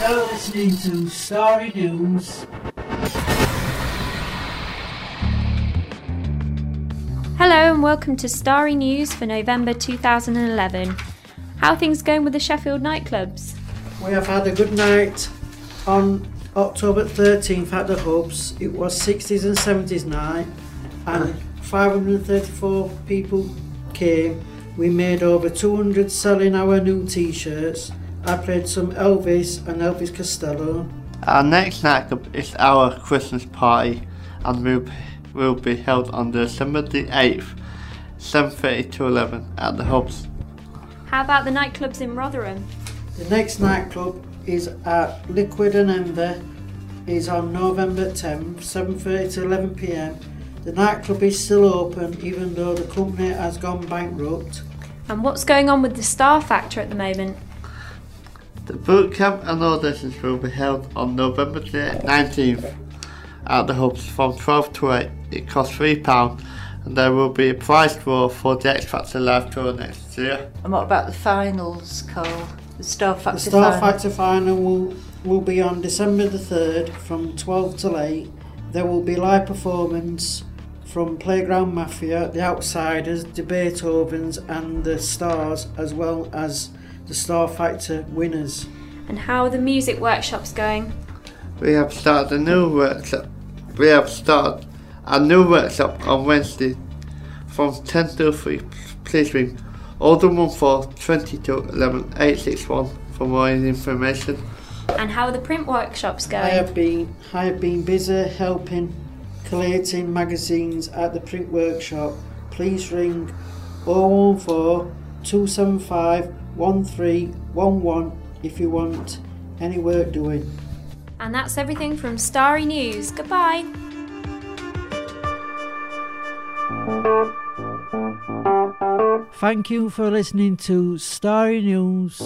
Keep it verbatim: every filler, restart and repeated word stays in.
You're listening to Starry News. Hello and welcome to Starry News for November two thousand eleven. How are things going with the Sheffield nightclubs? We have had a good night on October thirteenth at the Hubs. It was sixties and seventies night and five hundred thirty-four people came. We made over two hundred selling our new t-shirts. I played some Elvis and Elvis Costello. Our next nightclub is our Christmas party and we'll be will be held on December the eighth, seven thirty to eleven at the Hubs. How about the nightclubs in Rotherham? The next nightclub is at Liquid and Ember, is on November tenth, seven thirty to eleven p m. The nightclub is still open even though the company has gone bankrupt. And what's going on with the Star Factor at the moment? The boot camp and auditions will be held on November the nineteenth at the Hubs from twelve to eight. It costs three pounds and there will be a prize draw for the X Factor Live Tour next year. And what about the finals, Carl? The Star Factor Final? The Star final. Factor Final will, will be on December the third from twelve till eight. There will be live performance from Playground Mafia, The Outsiders, The Beethovens and The Stars, as well as the Star Factor winners. And how are the music workshops going? We have started a new workshop. We have started a new workshop on Wednesday from ten to three. Please ring oh one one four, two two, one one eight six one for more information. And how are the print workshops going? I have been I have been busy helping collating magazines at the print workshop. Please ring oh one four, two seven five, one three one one if you want any work doing. And that's everything from Starry News. Goodbye. Thank you for listening to Starry News.